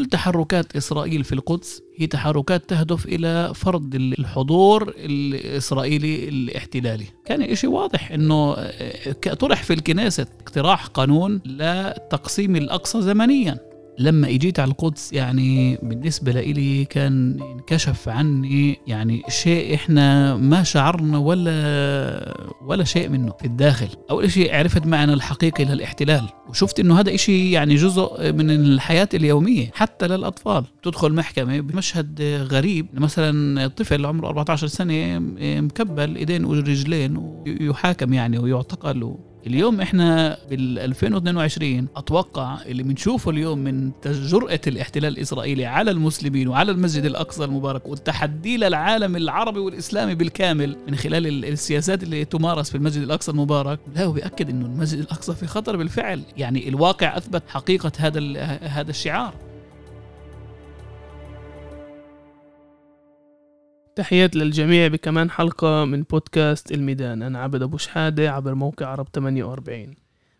كل تحركات إسرائيل في القدس هي تحركات تهدف إلى فرض الحضور الإسرائيلي الاحتلالي. كان إشي واضح أنه طرح في الكنيست اقتراح قانون لتقسيم الأقصى زمنياً. لما اجيت على القدس يعني بالنسبة لإلي كان انكشف عني يعني شيء احنا ما شعرنا ولا شيء منه في الداخل. اول شيء عرفت معنى الحقيقي للاحتلال، وشفت انه هذا اشي يعني جزء من الحياة اليومية حتى للأطفال. تدخل محكمة بمشهد غريب، مثلا طفل عمره 14 سنة مكبل ايدين ورجلين ويحاكم يعني ويعتقل اليوم احنا بال 2022 اتوقع اللي بنشوفه اليوم من جرأة الاحتلال الاسرائيلي على المسلمين وعلى المسجد الاقصى المبارك والتحدي للعالم العربي والاسلامي بالكامل من خلال السياسات اللي تمارس في المسجد الاقصى المبارك، لا هو بيأكد انه المسجد الاقصى في خطر بالفعل. يعني الواقع اثبت حقيقة هذا الشعار. تحيات للجميع بكمان حلقة من بودكاست الميدان. أنا عبد أبو شحادة عبر موقع عرب 48.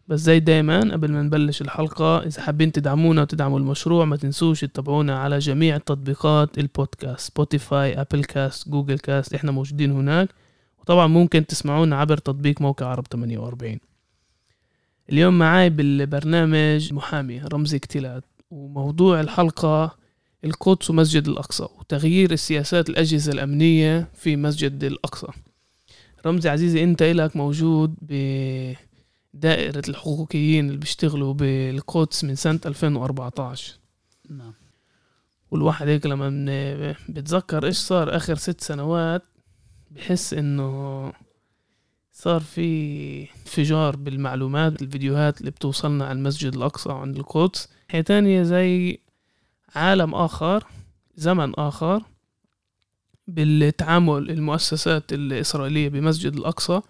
بس زي دايما قبل ما نبلش الحلقة، إذا حابين تدعمونا وتدعموا المشروع ما تنسوش تتابعونا على جميع تطبيقات البودكاست، سبوتيفاي، أبل كاست، جوجل كاست، إحنا موجودين هناك. وطبعا ممكن تسمعونا عبر تطبيق موقع عرب 48. اليوم معاي بالبرنامج محامي رمزي كتيلات، وموضوع الحلقة القدس ومسجد الأقصى وتغيير السياسات الأجهزة الأمنية في مسجد الأقصى. رمزي عزيزي، أنت إلك موجود بدائرة الحقوقيين اللي بيشتغلوا بالقدس من سنة 2014. نعم. والواحد هيك لما بتذكر إيش صار آخر 6 سنوات بحس إنه صار في انفجار بالمعلومات، الفيديوهات اللي بتوصلنا عن المسجد الأقصى وعن القدس. حاجة تانية زي عالم آخر، زمن آخر بالتعامل المؤسسات الإسرائيلية بمسجد الأقصى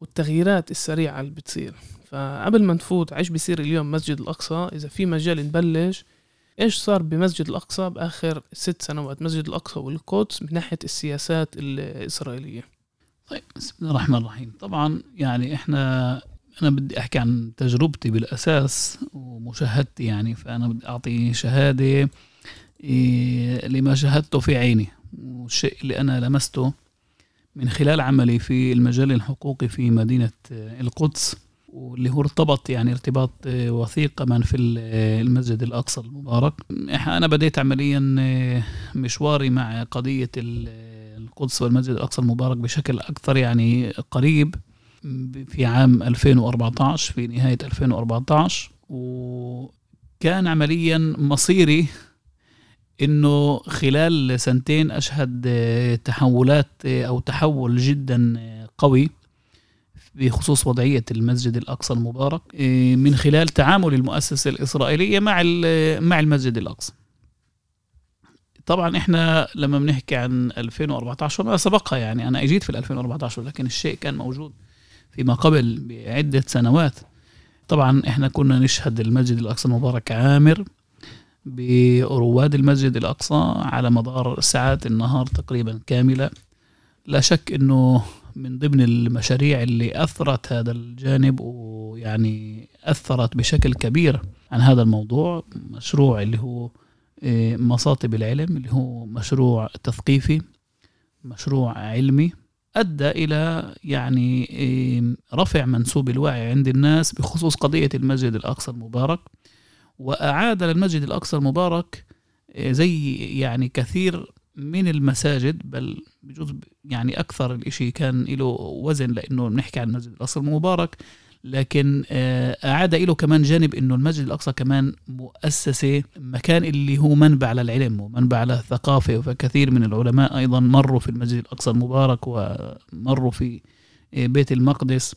والتغييرات السريعة اللي بتصير. فقبل ما نفوت عيش بيصير اليوم مسجد الأقصى، إذا في مجال نبلش إيش صار بمسجد الأقصى بآخر 6 سنوات، مسجد الأقصى والقدس من ناحية السياسات الإسرائيلية. طيب، بسم الله الرحمن الرحيم. طبعا يعني أنا بدي أحكي عن تجربتي بالأساس ومشاهدتي، يعني فأنا بدي أعطي شهادة لما شاهدته في عيني والشيء اللي أنا لمسته من خلال عملي في المجال الحقوقي في مدينة القدس، واللي هو ارتبط يعني ارتباط وثيق من في المسجد الأقصى المبارك. أنا بديت عمليا مشواري مع قضية القدس والمسجد الأقصى المبارك بشكل أكثر يعني قريب في عام 2014، في نهاية 2014. وكان عمليا مصيري إنه خلال 2 سنين أشهد تحول جدا قوي بخصوص وضعية المسجد الأقصى المبارك من خلال تعامل المؤسسة الإسرائيلية مع المسجد الأقصى. طبعا احنا لما بنحكي عن 2014 ما سبقها، يعني أنا اجيت في 2014 ولكن الشيء كان موجود فيما قبل بعدة سنوات. طبعا احنا كنا نشهد المسجد الأقصى المبارك عامر برواد المسجد الأقصى على مدار ساعات النهار تقريبا كاملة. لا شك انه من ضمن المشاريع اللي أثرت هذا الجانب ويعني أثرت بشكل كبير عن هذا الموضوع مشروع اللي هو مصاطب العلم، اللي هو مشروع تثقيفي، مشروع علمي أدى إلى يعني رفع منسوب الوعي عند الناس بخصوص قضية المسجد الأقصى المبارك، وأعاد للمسجد الأقصى المبارك زي يعني كثير من المساجد، بل بجزء يعني أكثر الإشي كان له وزن لأنه بنحكي عن المسجد الأقصى المبارك، لكن أعاد له كمان جانب أنه المسجد الأقصى كمان مؤسسة، مكان اللي هو منبع للعلم ومنبع للثقافة. وكثير من العلماء أيضا مروا في المسجد الأقصى المبارك ومروا في بيت المقدس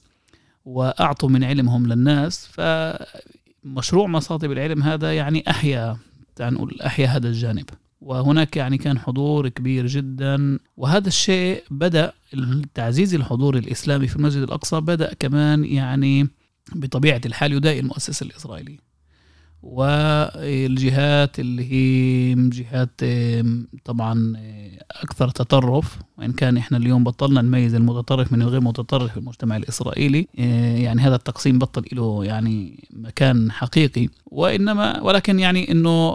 وأعطوا من علمهم للناس. فمشروع مصاطب العلم هذا يعني أحيا هذا الجانب، وهناك يعني كان حضور كبير جدا. وهذا الشيء بدأ تعزيز الحضور الإسلامي في المسجد الأقصى، بدأ كمان يعني بطبيعة الحال يداعي المؤسسة الإسرائيلية، والجهات اللي هي جهات طبعا أكثر تطرف، وإن كان إحنا اليوم بطلنا نميز المتطرف من غير متطرف في المجتمع الإسرائيلي، يعني هذا التقسيم بطل له يعني مكان حقيقي، وإنما ولكن يعني إنه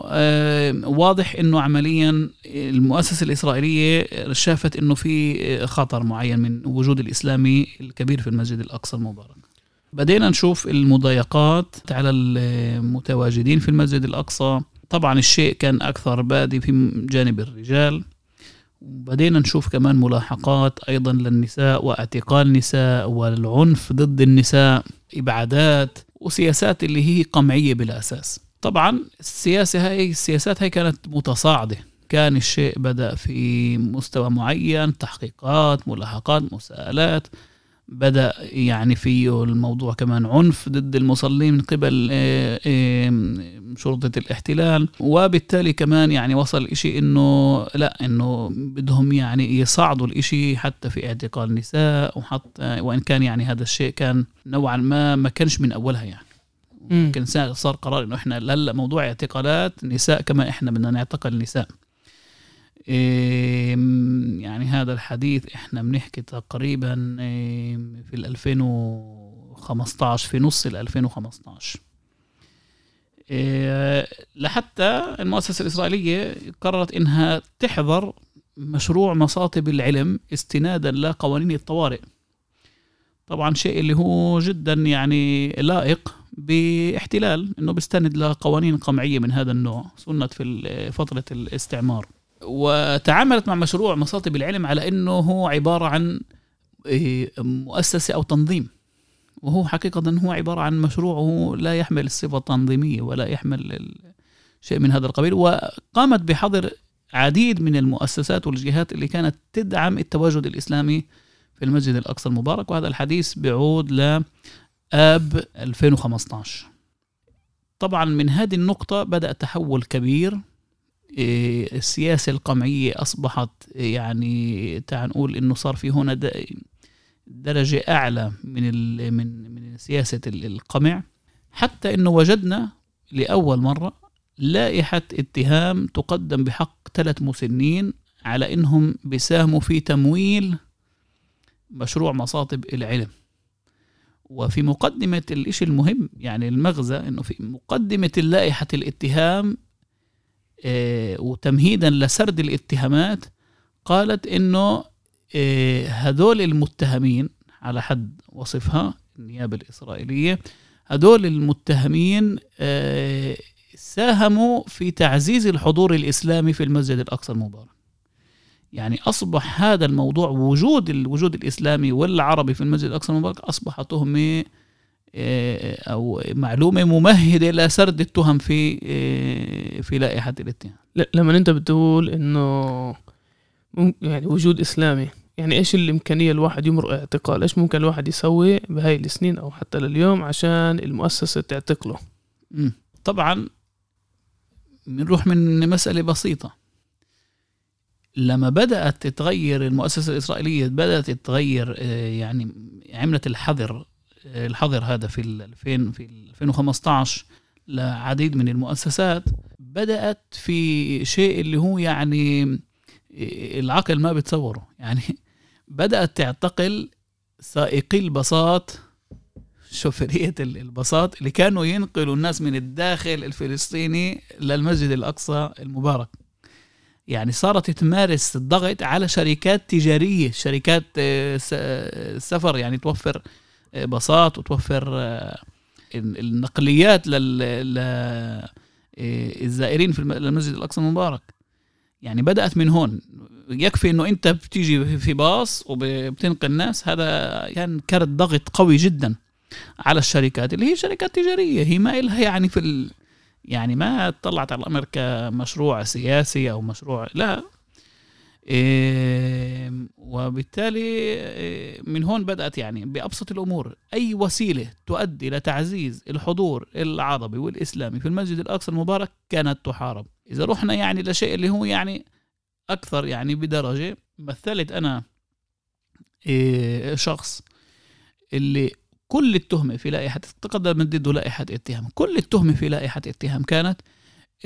واضح إنه عمليا المؤسسة الإسرائيلية شافت إنه في خطر معين من وجود الإسلامي الكبير في المسجد الأقصى المبارك. بدينا نشوف المضايقات على المتواجدين في المسجد الأقصى، طبعا الشيء كان أكثر بادي في جانب الرجال، وبدينا نشوف كمان ملاحقات أيضا للنساء واعتقال النساء والعنف ضد النساء، إبعادات وسياسات اللي هي قمعية بالأساس. طبعا السياسات هاي كانت متصاعدة، كان الشيء بدأ في مستوى معين، تحقيقات، ملاحقات، مساءلات، بدأ يعني فيه الموضوع كمان عنف ضد المصلين من قبل شرطة الاحتلال، وبالتالي كمان يعني وصل الاشي انه بدهم يعني يصعدوا الاشي حتى في اعتقال النساء، وحتى وان كان يعني هذا الشيء كان نوعا ما كانش من اولها، يعني كان صار قرار انه احنا هلا موضوع اعتقالات نساء كمان احنا بدنا نعتقل نساء. يعني هذا الحديث احنا بنحكي تقريبا في 2015، في نص 2015، لحتى المؤسسة الإسرائيلية قررت انها تحظر مشروع مصاطب العلم استنادا لقوانين الطوارئ، طبعا شيء اللي هو جدا يعني لائق باحتلال انه بيستند لقوانين قمعية من هذا النوع سنت في فترة الاستعمار. وتعاملت مع مشروع مصاطب العلم على أنه هو عبارة عن مؤسسة أو تنظيم، وهو حقيقة هو عبارة عن مشروعه لا يحمل الصفة التنظيمية ولا يحمل شيء من هذا القبيل. وقامت بحظر عديد من المؤسسات والجهات اللي كانت تدعم التواجد الإسلامي في المسجد الأقصى المبارك، وهذا الحديث بيعود لآب 2015. طبعا من هذه النقطة بدأ تحول كبير، السياسة القمعية أصبحت يعني تعال نقول إنه صار في هنا درجة أعلى من سياسة القمع، حتى إنه وجدنا لأول مرة لائحة اتهام تقدم بحق 3 مسنين على إنهم بيساهموا في تمويل مشروع مصاطب العلم. وفي مقدمة الإشي المهم يعني المغزى إنه في مقدمة لائحة الاتهام وتمهيدا لسرد الاتهامات قالت إنه هدول المتهمين على حد وصفها النيابة الإسرائيلية، هدول المتهمين ساهموا في تعزيز الحضور الإسلامي في المسجد الأقصى المبارك. يعني أصبح هذا الموضوع وجود الإسلامي والعربي في المسجد الأقصى المبارك أصبح تهمة أو معلومة ممهدة لسرد التهم في لائحة الاتهام. لما أنت بتقول إنه يعني وجود إسلامي، يعني إيش الإمكانية الواحد يمرق اعتقال؟ إيش ممكن الواحد يسوي بهاي السنين أو حتى لليوم عشان المؤسسة تعتقله؟ طبعا بنروح من مسألة بسيطة، لما بدأت تتغير المؤسسة الإسرائيلية، بدأت تتغير يعني عملت الحظر هذا في 2015 لعديد من المؤسسات، بدأت في شيء اللي هو يعني العقل ما بتصوره، يعني بدأت تعتقل سائقي الباصات، شوفيرية الباصات اللي كانوا ينقلوا الناس من الداخل الفلسطيني للمسجد الأقصى المبارك. يعني صارت تمارس الضغط على شركات تجارية، شركات سفر يعني توفر باصات وتوفر النقليات للزائرين في المسجد الأقصى المبارك. يعني بدأت من هون، يكفي أنه أنت بتيجي في باص وبتنقل الناس، هذا يعني كان ضغط قوي جدا على الشركات اللي هي شركات تجارية، هي ما إلها يعني يعني ما طلعت على الأمر كمشروع سياسي أو مشروع، لا. وبالتالي من هون بدأت يعني بأبسط الأمور أي وسيلة تؤدي لتعزيز الحضور العربي والإسلامي في المسجد الأقصى المبارك كانت تحارب. إذا رحنا يعني لشيء اللي هو يعني أكثر يعني بدرجة، مثلت أنا شخص اللي كل التهمة في لائحة تقدم ضده لائحة اتهام. كل التهمة في لائحة اتهام كانت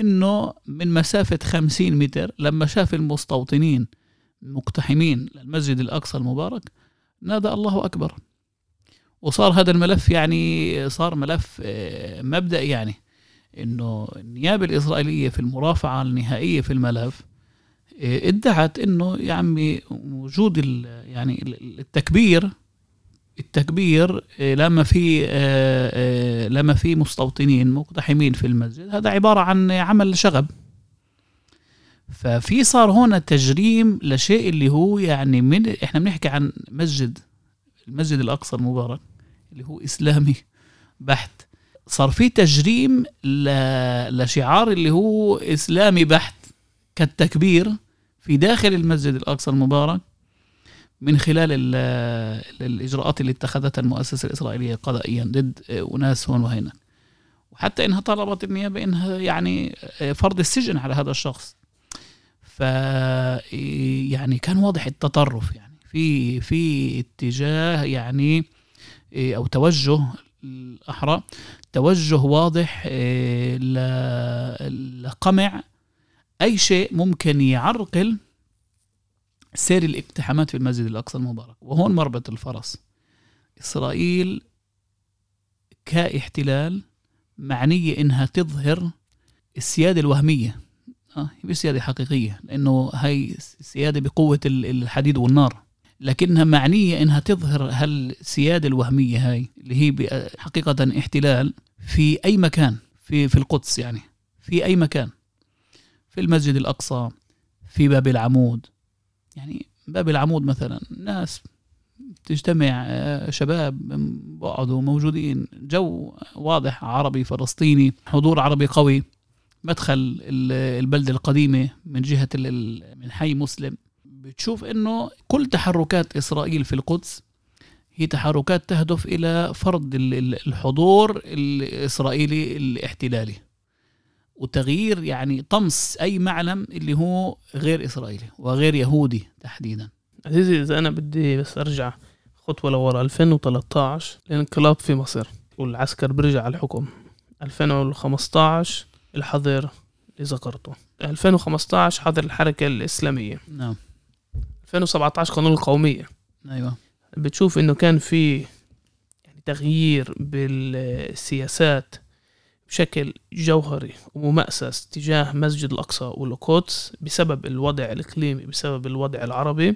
إنه من مسافة 50 متر لما شاف المستوطنين مقتحمين للمسجد الأقصى المبارك نادى الله أكبر. وصار هذا الملف يعني صار ملف مبدأ، يعني إنه النيابة الإسرائيلية في المرافعة النهائية في الملف ادعت إنه يا عمي وجود يعني التكبير لما في مستوطنين مقتحمين في المسجد هذا عبارة عن عمل شغب. ففي صار هنا تجريم لشيء اللي هو يعني من احنا بنحكي عن المسجد الأقصى المبارك اللي هو إسلامي بحت، صار في تجريم لشعار اللي هو إسلامي بحت كالتكبير في داخل المسجد الأقصى المبارك من خلال الإجراءات اللي اتخذتها المؤسسة الإسرائيلية قضائيا ضد أناس هون وهنا، وحتى إنها طلبت النيابة إنها يعني فرض السجن على هذا الشخص. يعني كان واضح التطرف يعني في اتجاه يعني أو توجه الأحرى، توجه واضح لقمع أي شيء ممكن يعرقل سير الاقتحامات في المسجد الأقصى المبارك. وهون مربط الفرس، إسرائيل كاحتلال معنية إنها تظهر السيادة الوهمية، مش سيادة حقيقية، لأنه هاي سيادة بقوة الحديد والنار، لكنها معنية إنها تظهر هالسيادة الوهمية هاي اللي هي حقيقة احتلال في أي مكان في القدس، يعني في أي مكان، في المسجد الأقصى، في باب العمود. يعني باب العمود مثلا ناس تجتمع، شباب بقعدوا موجودين، جو واضح عربي فلسطيني، حضور عربي قوي، مدخل البلدة القديمة من جهة من حي مسلم. بتشوف إنه كل تحركات إسرائيل في القدس هي تحركات تهدف إلى فرض الحضور الإسرائيلي الاحتلالي وتغيير يعني طمس أي معلم اللي هو غير إسرائيلي وغير يهودي تحديدا. عزيزي إذا أنا بدي بس أرجع خطوة لورا 2013 الانقلاب في مصر والعسكر برجع على الحكم، 2015 الحظر اللي ذكرته، 2015 حظر الحركة الإسلامية، نعم، 2017 قانون القومية. أيوة. بتشوف إنه كان في يعني تغيير بالسياسات بشكل جوهري ومؤسس تجاه مسجد الأقصى والقدس بسبب الوضع الإقليمي، بسبب الوضع العربي،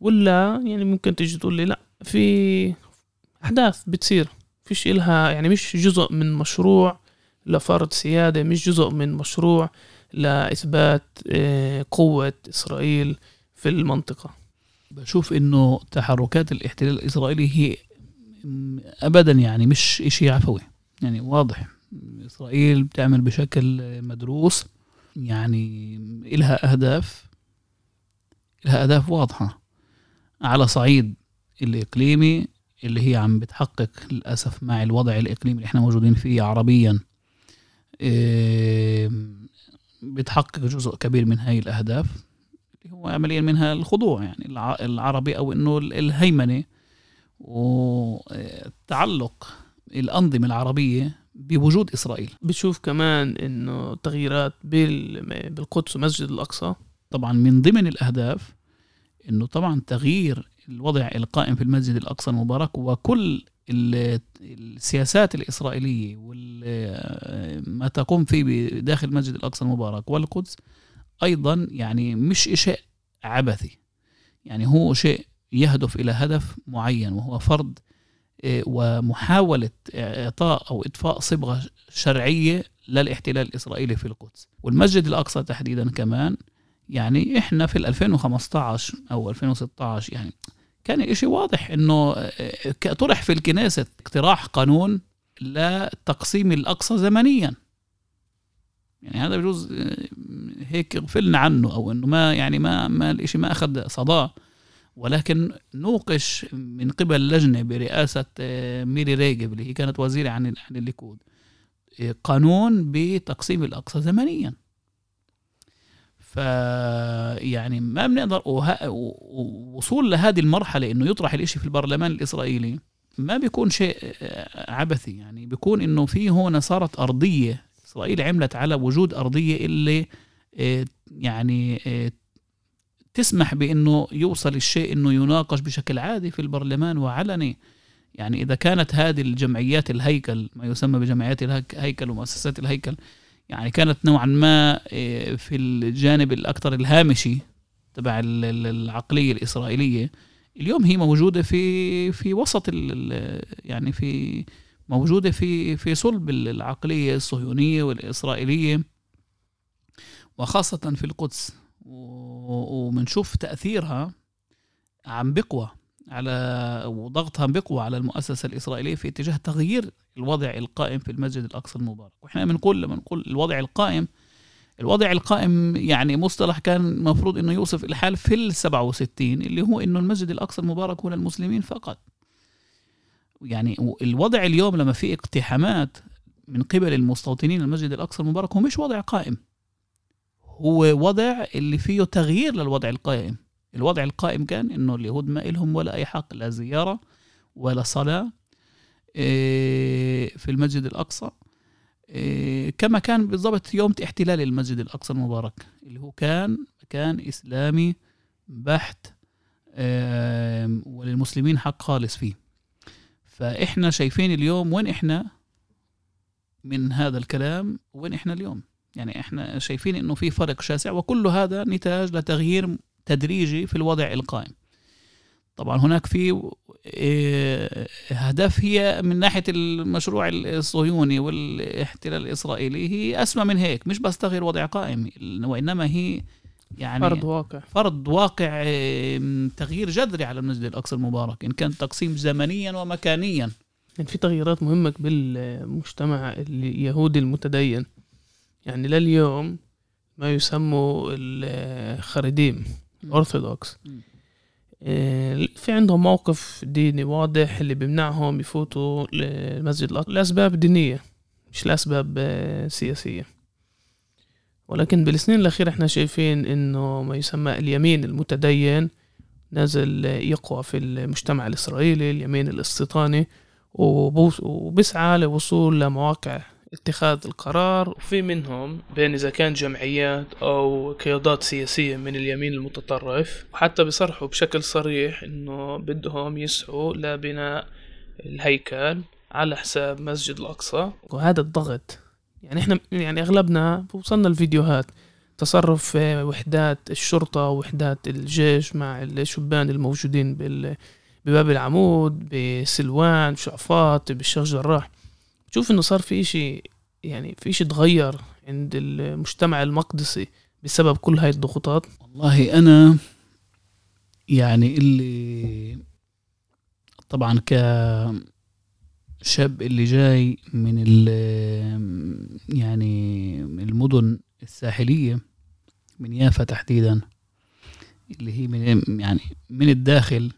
ولا يعني ممكن تيجي تقول لي لا في أحداث بتصير فيش إلها، يعني مش جزء من مشروع لفرض سيادة، مش جزء من مشروع لإثبات قوة إسرائيل في المنطقة. بشوف إنه تحركات الاحتلال الإسرائيلي هي أبدا يعني مش إشي عفوي، يعني واضح إسرائيل بتعمل بشكل مدروس، يعني لها أهداف واضحة على صعيد الإقليمي اللي هي عم بتحقق للأسف مع الوضع الإقليمي اللي احنا موجودين فيه عربيا، بتحقق جزء كبير من هاي الأهداف اللي هو عمليا منها الخضوع يعني العربي أو إنه الهيمنة والتعلق الأنظمة العربية بوجود إسرائيل. بتشوف كمان إنه تغييرات بالقدس ومسجد الأقصى، طبعا من ضمن الأهداف إنه طبعا تغيير الوضع القائم في المسجد الأقصى المبارك وكل السياسات الإسرائيلية وما تقوم فيه داخل المسجد الأقصى المبارك والقدس أيضا، يعني مش شيء عبثي، يعني هو شيء يهدف إلى هدف معين وهو فرض ومحاولة إعطاء أو إطفاء صبغة شرعية للاحتلال الإسرائيلي في القدس والمسجد الأقصى تحديدا. كمان يعني إحنا في 2015 أو 2016 يعني كان إشي واضح إنه طرح في الكنيست اقتراح قانون لتقسيم الأقصى زمنيا، يعني هذا بجوز هيك غفلنا عنه أو إنه ما يعني ما الإشي ما أخذ صدى، ولكن نوقش من قبل لجنة برئاسة ميري ريغيف اللي هي كانت وزيرة عن الليكود قانون بتقسيم الأقصى زمنيا. فيعني ما بنقدر ووصول لهذه المرحلة إنه يطرح الإشي في البرلمان الإسرائيلي ما بيكون شيء عبثي, يعني بيكون إنه في هنا صارت أرضية, إسرائيل عملت على وجود أرضية اللي يعني تسمح بأنه يوصل الشيء أنه يناقش بشكل عادي في البرلمان وعلني. يعني إذا كانت هذه الجمعيات الهيكل, ما يسمى بجمعيات الهيكل ومؤسسات الهيكل, يعني كانت نوعا ما في الجانب الأكثر الهامشي تبع العقلية الإسرائيلية, اليوم هي موجودة في وسط يعني في موجودة في صلب العقلية الصهيونية والإسرائيلية, وخاصة في القدس, ومنشوف تأثيرها عم بقوة على وضغطها بقوة على المؤسسة الإسرائيلية في اتجاه تغيير الوضع القائم في المسجد الأقصى المبارك. وإحنا لما نقول الوضع القائم يعني مصطلح كان مفروض إنه يوصف الحال في 67, اللي هو إنه المسجد الأقصى المبارك هو للمسلمين فقط. يعني الوضع اليوم لما في اقتحامات من قبل المستوطنين المسجد الأقصى المبارك هو مش وضع قائم, هو وضع اللي فيه تغيير للوضع القائم. الوضع القائم كان إنه اليهود ما إلهم ولا أي حق, لا زيارة ولا صلاة في المسجد الأقصى, كما كان بالضبط يوم احتلال المسجد الأقصى المبارك, اللي هو كان مكان إسلامي بحت وللمسلمين حق خالص فيه. فإحنا شايفين اليوم وين إحنا من هذا الكلام, وين إحنا اليوم. يعني إحنا شايفين إنه في فرق شاسع, وكل هذا نتاج لتغيير تدريجي في الوضع القائم. طبعا هناك في أهداف هي من ناحية المشروع الصهيوني والاحتلال الإسرائيلي هي أسمى من هيك, مش بس تغيير وضع قائم, وإنما هي يعني فرض واقع تغيير جذري على المسجد الأقصى المبارك, إن كان تقسيم زمنيا ومكانيا. يعني في تغييرات مهمة بالمجتمع اليهودي المتدين, يعني لليوم ما يسموا الخريديم الأرثوذكس في عندهم موقف ديني واضح اللي بيمنعهم يفوتوا للمسجد الأقصى لأسباب دينية مش لأسباب سياسية. ولكن بالسنين الأخيرة احنا شايفين انه ما يسمى اليمين المتدين نازل يقوى في المجتمع الإسرائيلي, اليمين الاستيطاني, وبسعى لوصول لمواقع اتخاذ القرار, وفي منهم بين إذا كان جمعيات أو قيادات سياسية من اليمين المتطرف, وحتى بصرحوا بشكل صريح إنه بدهم يسعوا لبناء الهيكل على حساب مسجد الأقصى. وهذا الضغط يعني إحنا يعني أغلبنا وصلنا الفيديوهات تصرف وحدات الشرطة ووحدات الجيش مع الشبان الموجودين بباب العمود بسلوان شقفات بالشيخ جراح. شوف إنه صار في إشي, يعني في إشي تغير عند المجتمع المقدسي بسبب كل هاي الضغوطات. والله أنا يعني اللي طبعا كشاب اللي جاي من يعني المدن الساحلية من يافا تحديدا, اللي هي من يعني من الداخل,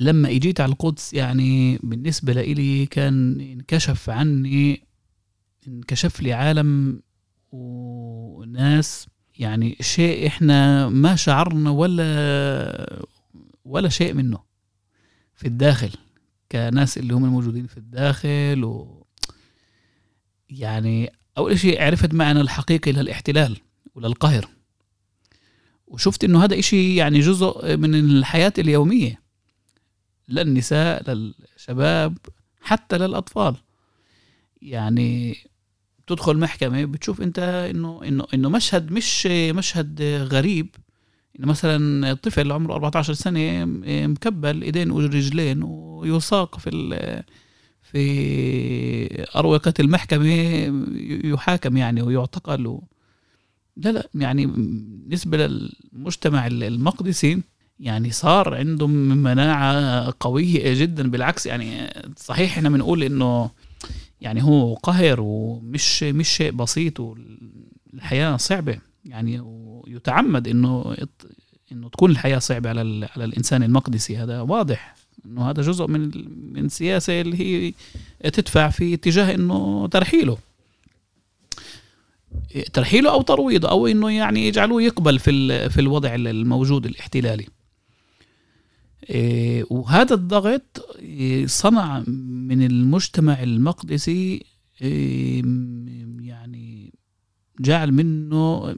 لما اجيت على القدس يعني بالنسبة لإلي كان انكشف لي عالم وناس, يعني شيء احنا ما شعرنا ولا شيء منه في الداخل كناس اللي هم الموجودين في الداخل. يعني اول شيء عرفت معنى الحقيقي للاحتلال وللقهر, وشفت انه هذا اشي يعني جزء من الحياة اليومية للنساء للشباب حتى للأطفال. يعني تدخل محكمة بتشوف انت انه مشهد مش مشهد غريب, انه مثلا طفل عمره 14 سنة مكبل ايدين ورجلين ويساق في أروقة المحكمة يحاكم يعني ويعتقل لا يعني بالنسبة للمجتمع المقدسي يعني صار عندهم مناعة قوية جدا. بالعكس يعني صحيح احنا بنقول انه يعني هو قهر ومش شيء بسيط والحياة صعبة, يعني ويتعمد انه تكون الحياة صعبة على الانسان المقدسي. هذا واضح انه هذا جزء من سياسة اللي هي تدفع في اتجاه انه ترحيله او ترويضه, او انه يعني يجعلوه يقبل في الوضع الموجود الاحتلالي. وهذا الضغط صنع من المجتمع المقدسي يعني جعل منه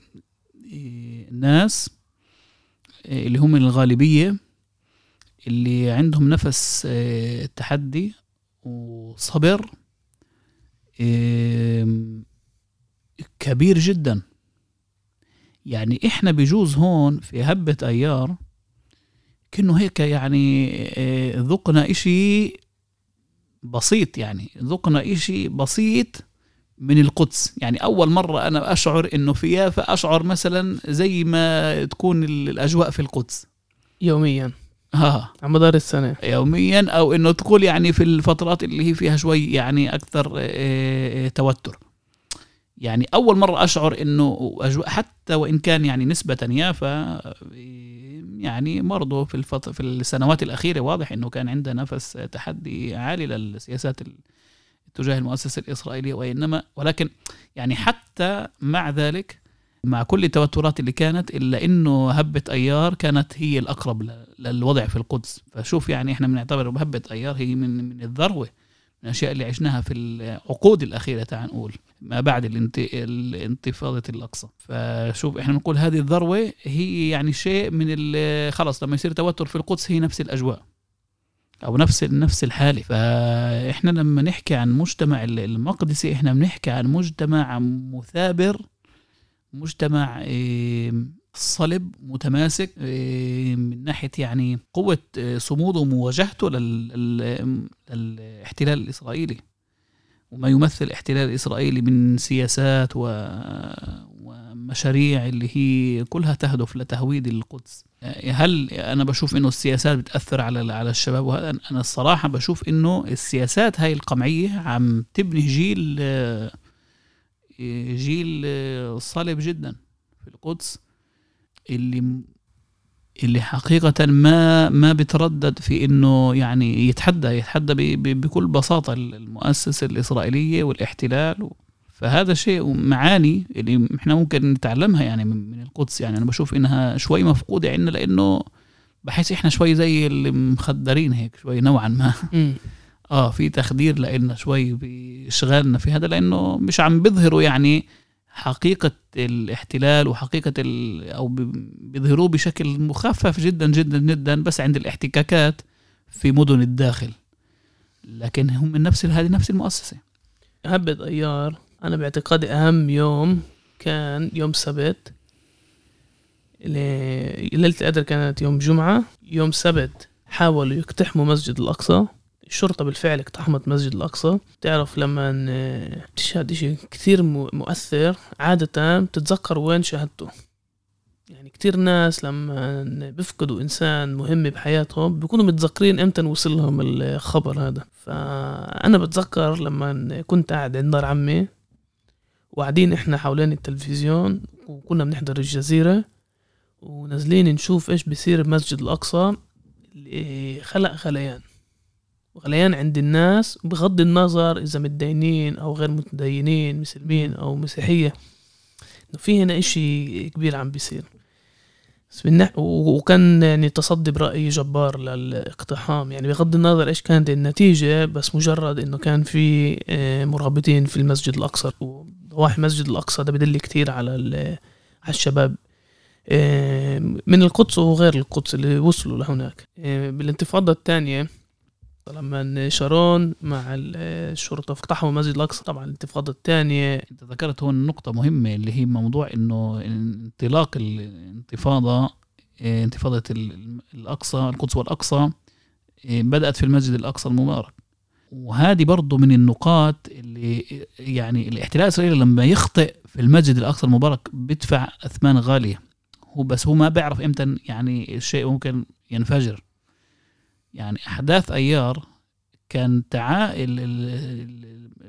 ناس اللي هم الغالبية اللي عندهم نفس تحدي وصبر كبير جدا. يعني احنا بجوز هون في هبة ايار كأنه هيك يعني ذقنا اشي بسيط، يعني ذقنا اشي بسيط من القدس. يعني اول مرة انا اشعر انه في يافا اشعر مثلا زي ما تكون الاجواء في القدس يوميا على مدار السنة يوميا، او انه تقول يعني في الفترات اللي هي فيها شوي يعني اكثر توتر. يعني اول مرة اشعر انه اجواء، حتى وان كان يعني نسبة يافا يعني برضه في السنوات الأخيرة واضح أنه كان عنده نفس تحدي عالي للسياسات تجاه المؤسسة الإسرائيلية، وإنما ولكن يعني حتى مع ذلك مع كل التوترات اللي كانت إلا أنه هبة أيار كانت هي الأقرب للوضع في القدس. فشوف يعني إحنا بنعتبر هبة أيار هي من الذروة من الأشياء اللي عشناها في العقود الأخيرة، تعال نقول ما بعد الانتفاضة الأقصى. فشوف إحنا نقول هذه الذروة هي يعني شيء من خلاص لما يصير توتر في القدس هي نفس الأجواء أو نفس الحالة. فإحنا لما نحكي عن مجتمع المقدسي إحنا بنحكي عن مجتمع مثابر، مجتمع صلب متماسك من ناحية يعني قوة صموده ومواجهته للاحتلال الإسرائيلي وما يمثل الاحتلال الإسرائيلي من سياسات ومشاريع اللي هي كلها تهدف لتهويد القدس. هل أنا بشوف إنه السياسات بتأثر على الشباب؟ أنا الصراحة بشوف إنه السياسات هاي القمعية عم تبني جيل صلب جدا في القدس اللي حقيقة ما بتردد في إنه يعني يتحدى بكل بساطة المؤسسة الإسرائيلية والاحتلال. فهذا شيء ومعاني اللي إحنا ممكن نتعلمها يعني من القدس. يعني أنا بشوف إنها شوي مفقودة عندنا لأنه بحيث إحنا شوي زي اللي مخدرين هيك شوي نوعا ما في تخدير لإلنا شوي بإشغالنا في هذا، لأنه مش عم بيظهروا يعني حقيقة الاحتلال وحقيقة أو بيظهروه بشكل مخفف جدا جدا جدا بس عند الاحتكاكات في مدن الداخل، لكن هم من نفس المؤسسة. هبة أيار أنا باعتقادي أهم يوم كان يوم سبت، ليلة القدر كانت يوم جمعة، يوم سبت حاولوا يقتحموا مسجد الأقصى، الشرطة بالفعل اقتحمت مسجد الأقصى. تعرف لما تشهد شيء كتير مؤثر عادة بتتذكر وين شاهدته. يعني كتير ناس لما بيفقدوا إنسان مهم بحياتهم بيكونوا متذكرين امتى وصل لهم الخبر هذا. فأنا بتذكر لما كنت قاعد عند دار عمي وقاعدين إحنا حوالين التلفزيون وكنا بنحضر الجزيرة ونازلين نشوف إيش بيصير بمسجد الأقصى اللي خلق غليان عند الناس بغض النظر إذا متدينين أو غير متدينين، مسلمين أو مسيحية، إنه في هنا إشي كبير عم بيصير. وكان يعني تصدي برأيي جبار للاقتحام، يعني بغض النظر إيش كانت النتيجة، بس مجرد إنه كان في مرابطين في المسجد الأقصى وضواحي مسجد الأقصى. ده بدل كتير على الشباب من القدس وغير القدس اللي وصلوا لهناك. بالانتفاضة الثانية لما شارون مع الشرطة افتحوا مسجد الأقصى، طبعا الانتفاضة الثانية انت ذكرت هون نقطة مهمة اللي هي موضوع انه انطلاق انتفاضة الأقصى القدس والأقصى بدأت في المسجد الأقصى المبارك. وهذه برضو من النقاط اللي يعني الاحتلال الإسرائيلي لما يخطئ في المسجد الأقصى المبارك بدفع أثمان غالية، بس هو ما بيعرف امتى يعني الشيء ممكن ينفجر. يعني أحداث أيار كان تعائل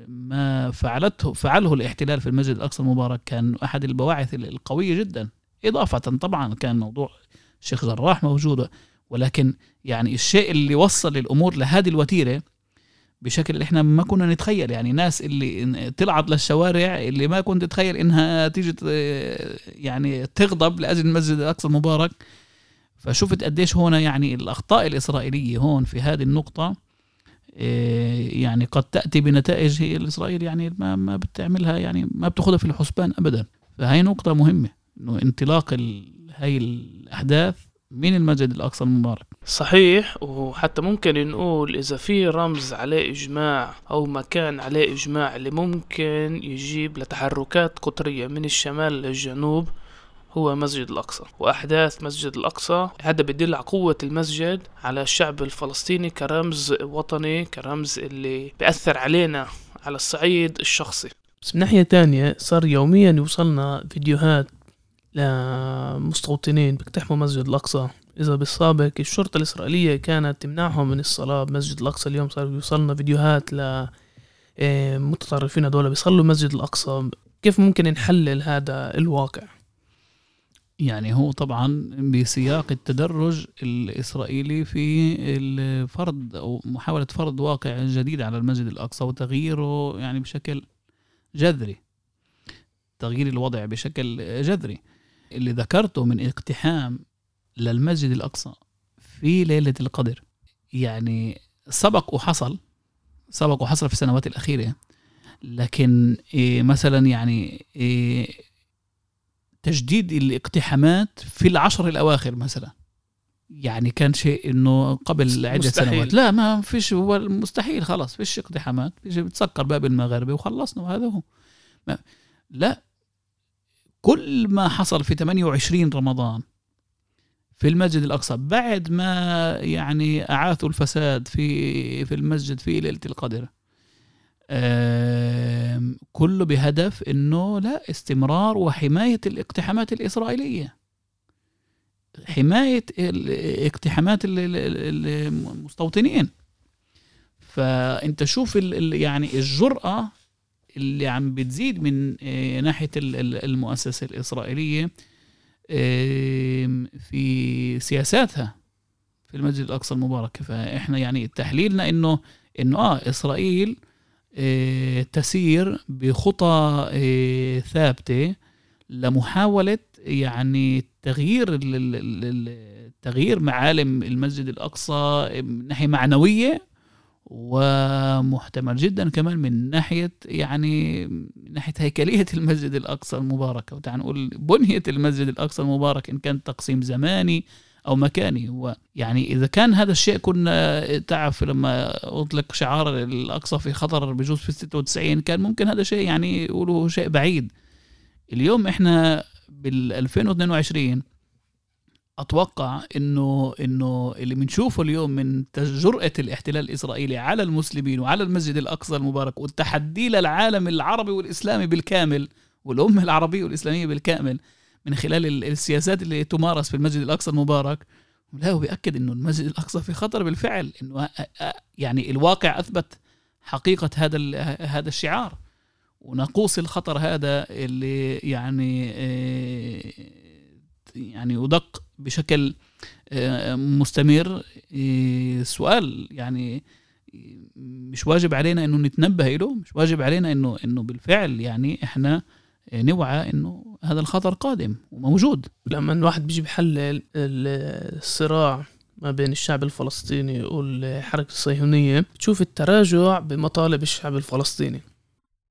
ما فعله الاحتلال في المسجد الأقصى المبارك كان أحد البواعث القوية جدا. إضافة طبعا كان موضوع شيخ جراح موجودة، ولكن يعني الشيء اللي وصل الأمور لهذه الوتيرة بشكل اللي احنا ما كنا نتخيل. يعني ناس اللي طلعت للشوارع اللي ما كنت تتخيل إنها تيجي يعني تغضب لأجل المسجد الأقصى المبارك. فشفت قديش هون يعني الأخطاء الإسرائيلية هون في هذه النقطة يعني قد تأتي بنتائج هي الإسرائيل يعني ما بتعملها، يعني ما بتاخدها في الحسبان أبدا. فهي نقطة مهمة، إنه انطلاق هاي الأحداث من المسجد الأقصى المبارك. صحيح، وحتى ممكن نقول إذا في رمز على إجماع أو مكان على إجماع اللي ممكن يجيب لتحركات قطرية من الشمال للجنوب هو مسجد الأقصى وأحداث مسجد الأقصى. هذا بيدل على قوة المسجد على الشعب الفلسطيني كرمز وطني، كرمز اللي بيأثر علينا على الصعيد الشخصي. بس من ناحية تانية صار يوميا يوصلنا فيديوهات لمستوطنين بيقتحموا مسجد الأقصى. إذا بالسابق الشرطة الإسرائيلية كانت تمنعهم من الصلاة بمسجد الأقصى، اليوم صار يوصلنا فيديوهات لمتطرفين هذول بيصلوا مسجد الأقصى. كيف ممكن نحلل هذا الواقع؟ يعني هو طبعا بسياق التدرج الإسرائيلي في فرض أو محاولة فرض واقع جديد على المسجد الأقصى وتغييره يعني بشكل جذري، تغيير الوضع بشكل جذري. اللي ذكرته من اقتحام للمسجد الأقصى في ليلة القدر يعني سبق وحصل في السنوات الأخيرة، لكن مثلا يعني تجديد الاقتحامات في 10 الأواخر مثلا يعني كان شيء إنه قبل عدة سنوات لا ما فيش، هو مستحيل خلاص فيش اقتحامات، فيش، بتسكر باب المغاربة وخلصنا وهذا هو. لا، كل ما حصل في 28 رمضان في المسجد الأقصى بعد ما يعني أعاثوا الفساد في المسجد في ليلة القدر كله بهدف إنه لا استمرار وحماية الاقتحامات الإسرائيلية، حماية الاقتحامات المستوطنين. فأنت شوف يعني الجرأة اللي عم بتزيد من ناحية المؤسسة الإسرائيلية في سياساتها في المسجد الأقصى المبارك. فإحنا يعني تحليلنا إنه إسرائيل تسير بخطى ثابتة لمحاولة يعني تغيير معالم المسجد الأقصى من ناحية معنوية، ومحتمل جدا كمان من ناحية يعني ناحية هيكلية المسجد الأقصى المبارك، أو تعال نقول بنية المسجد الأقصى المبارك إن كان تقسيم زماني أو مكاني. ويعني إذا كان هذا الشيء كنا تعرف لما أطلق شعار الأقصى في خطر بجوز في 96 كان ممكن هذا الشيء يعني يقولوا شيء بعيد. اليوم إحنا بال2022 أتوقع إنه اللي بنشوفه اليوم من جرأة الاحتلال الإسرائيلي على المسلمين وعلى المسجد الأقصى المبارك والتحدي للعالم العربي والإسلامي بالكامل والأمة العربية والإسلامية بالكامل من خلال السياسات اللي تمارس في المسجد الأقصى المبارك، لا، وبيأكد إنه المسجد الأقصى في خطر بالفعل. إنه يعني الواقع أثبت حقيقة هذا الشعار ونقوص الخطر هذا اللي يعني أدق بشكل مستمر. سؤال يعني مش واجب علينا إنه نتنبه له، مش واجب علينا إنه بالفعل يعني إحنا نوعى إنه هذا الخطر قادم وموجود. لما الواحد بيجي بحلل الصراع ما بين الشعب الفلسطيني والحركة الصهيونية تشوف التراجع بمطالب الشعب الفلسطيني،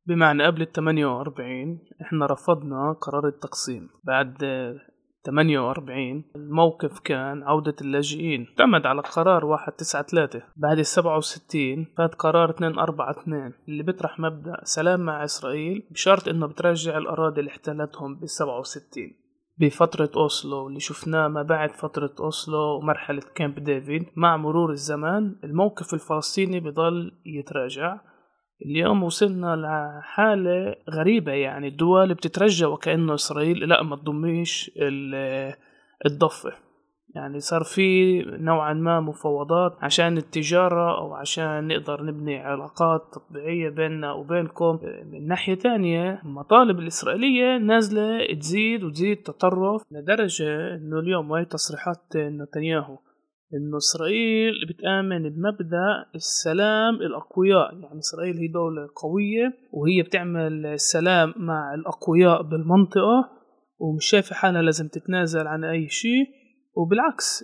بمعنى قبل 48 إحنا رفضنا قرار التقسيم. بعد 48 الموقف كان عودة اللاجئين، اعتمد على قرار 193. بعد 67 فات قرار 242 اللي بيطرح مبدأ سلام مع إسرائيل بشرط إنه بترجع الأراضي اللي احتلتهم ب67. بفترة أوسلو اللي شفناه ما بعد فترة أوسلو ومرحلة كامب ديفيد مع مرور الزمان الموقف الفلسطيني بيضل يتراجع. اليوم وصلنا لحالة غريبة، يعني الدول بتترجى وكأنه إسرائيل لا ما تضميش الضفة، يعني صار في نوعا ما مفاوضات عشان التجارة أو عشان نقدر نبني علاقات تطبيعية بيننا وبينكم. من ناحية تانية المطالب الإسرائيلية نازلة تزيد تطرف لدرجة أنه اليوم وهي تصريحات نتنياهو إنه إسرائيل بتآمن بمبدأ السلام الأقوياء، يعني إسرائيل هي دولة قوية وهي بتعمل السلام مع الأقوياء بالمنطقة ومش شايفة حالها لازم تتنازل عن أي شيء. وبالعكس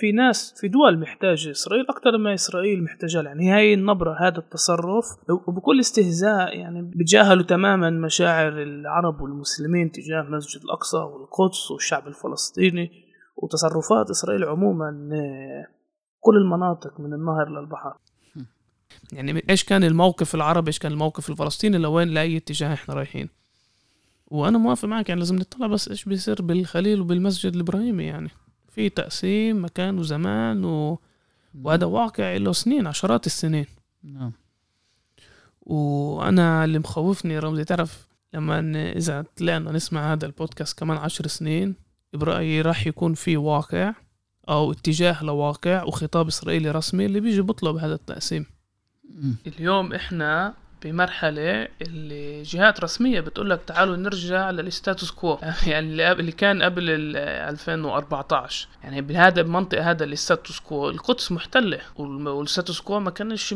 في ناس في دول محتاجة إسرائيل أكتر ما إسرائيل محتاجة. يعني هاي النبرة، هذا التصرف، وبكل استهزاء يعني بتجاهلوا تماما مشاعر العرب والمسلمين تجاه المسجد الأقصى والقدس والشعب الفلسطيني وتصرفات إسرائيل عموما، كل المناطق من النهر للبحر. يعني إيش كان الموقف العربي، إيش كان الموقف الفلسطيني، لوين لأي اتجاه إحنا رايحين. وأنا موافق معك، يعني لازم نطلع بس إيش بيصير بالخليل وبالمسجد الإبراهيمي. يعني في تقسيم مكان وزمان وهذا واقع له سنين، عشرات السنين. نعم. وأنا اللي مخوفني رمزي، تعرف لما إذا طلعنا نسمع هذا البودكاست كمان 10 سنين، برأيي راح يكون في واقع أو اتجاه لواقع وخطاب إسرائيلي رسمي اللي بيجي بطلب هذا التقسيم. اليوم إحنا بمرحلة اللي جهات رسمية بتقولك تعالوا نرجع للستاتوس كو، يعني اللي كان قبل 2014. يعني بهذا المنطقة هذا الستاتوس كو، القدس محتلة والستاتوس كو ما كانش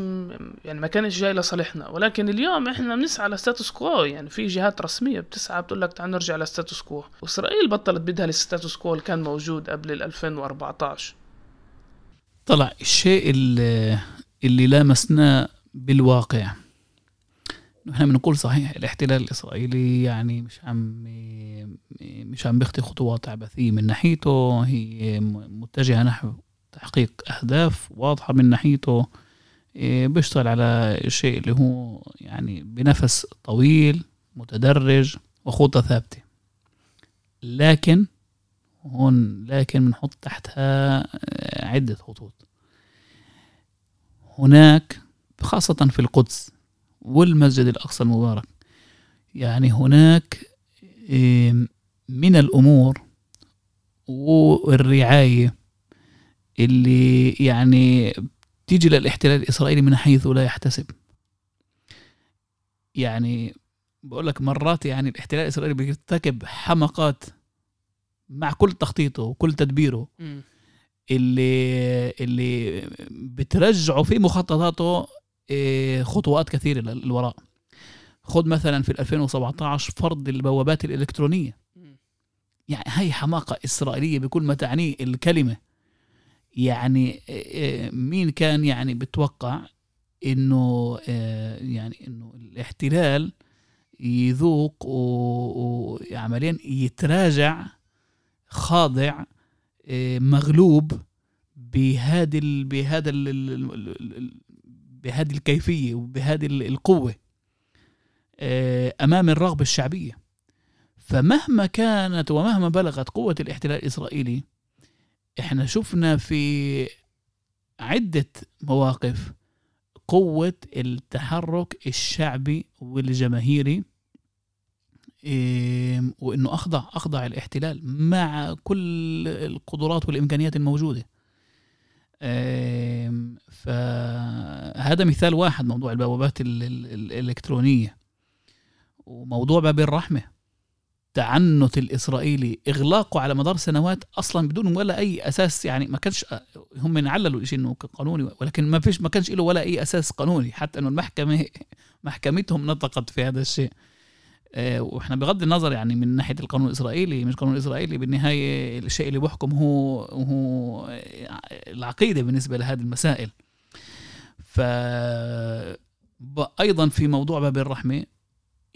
يعني ما كانش جاي لصالحنا، ولكن اليوم احنا بنسعى للستاتوس كو. يعني في جهات رسمية بتسعى بتقولك تعالوا نرجع للستاتوس كو، وإسرائيل بطلت بدها الستاتوس كو اللي كان موجود قبل 2014. طلع الشيء اللي لامسناه بالواقع، نحن بنقول صحيح الاحتلال الإسرائيلي يعني مش عم بيخطي خطوات عبثية من ناحيته، هي متجهة نحو تحقيق أهداف واضحة من ناحيته، بيشتغل على شيء اللي هو يعني بنفس طويل متدرج وخطة ثابتة. لكن بنحط تحتها عدة خطوط. هناك خاصة في القدس والمسجد الأقصى المبارك، يعني هناك من الأمور والرعاية اللي يعني تيجي للاحتلال الإسرائيلي من حيث لا يحتسب. يعني بقول لك مرات يعني الاحتلال الإسرائيلي بيرتكب حمقات مع كل تخطيطه وكل تدبيره اللي بترجعوا في مخططاته خطوات كثيرة للوراء. خد مثلا في 2017 فرض البوابات الإلكترونية، يعني هاي حماقة إسرائيلية بكل ما تعنيه الكلمة. يعني مين كان يعني بتوقع إنه يعني إنه الاحتلال يذوق وعمليا يتراجع خاضع مغلوب بهذه الكيفية وبهذه القوة أمام الرغبة الشعبية. فمهما كانت ومهما بلغت قوة الاحتلال الإسرائيلي، احنا شفنا في عدة مواقف قوة التحرك الشعبي والجماهيري، وإنه أخضع الاحتلال مع كل القدرات والإمكانيات الموجودة. فهذا مثال واحد، موضوع البوابات الإلكترونية وموضوع باب الرحمة. تعنت الإسرائيلي إغلاقه على مدار سنوات أصلا بدون ولا أي أساس، يعني ما كانش هم عللوا شيء إنه قانوني، ولكن ما كانش له ولا أي أساس قانوني، حتى إنه محكمتهم نطقت في هذا الشيء. وإحنا بغض النظر يعني من ناحية القانون الإسرائيلي مش قانون إسرائيلي، بالنهاية الشيء اللي بحكم هو العقيدة بالنسبة لهذه المسائل. فأيضا في موضوع باب الرحمة،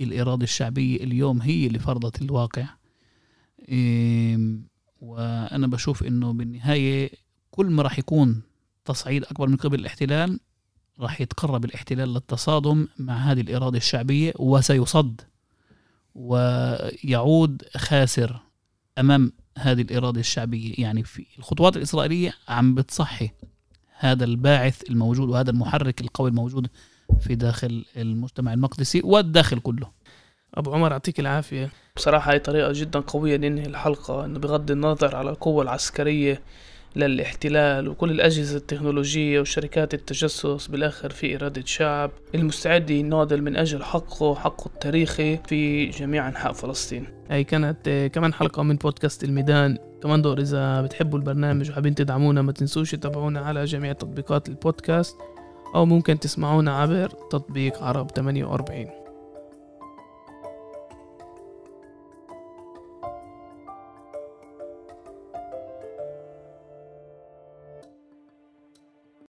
الإرادة الشعبية اليوم هي اللي فرضت الواقع. وأنا بشوف إنه بالنهاية كل ما راح يكون تصعيد أكبر من قبل الاحتلال، راح يتقرب الاحتلال للتصادم مع هذه الإرادة الشعبية، وسيصد ويعود خاسر أمام هذه الإرادة الشعبية. يعني في الخطوات الإسرائيلية عم بتصحي هذا الباعث الموجود وهذا المحرك القوي الموجود في داخل المجتمع المقدسي والداخل كله. أبو عمر أعطيك العافية. بصراحة هي طريقة جدا قوية ننهي الحلقة، إنه بغض النظر على القوة العسكرية للاحتلال وكل الأجهزة التكنولوجية وشركات التجسس، بالآخر في إرادة شعب المستعد يناضل من أجل حقه التاريخي في جميع أنحاء فلسطين. هاي كانت كمان حلقة من بودكاست الميدان. كمان دور إذا بتحبوا البرنامج وحابين تدعمونا، ما تنسوش تتابعونا على جميع تطبيقات البودكاست، أو ممكن تسمعونا عبر تطبيق عرب 48.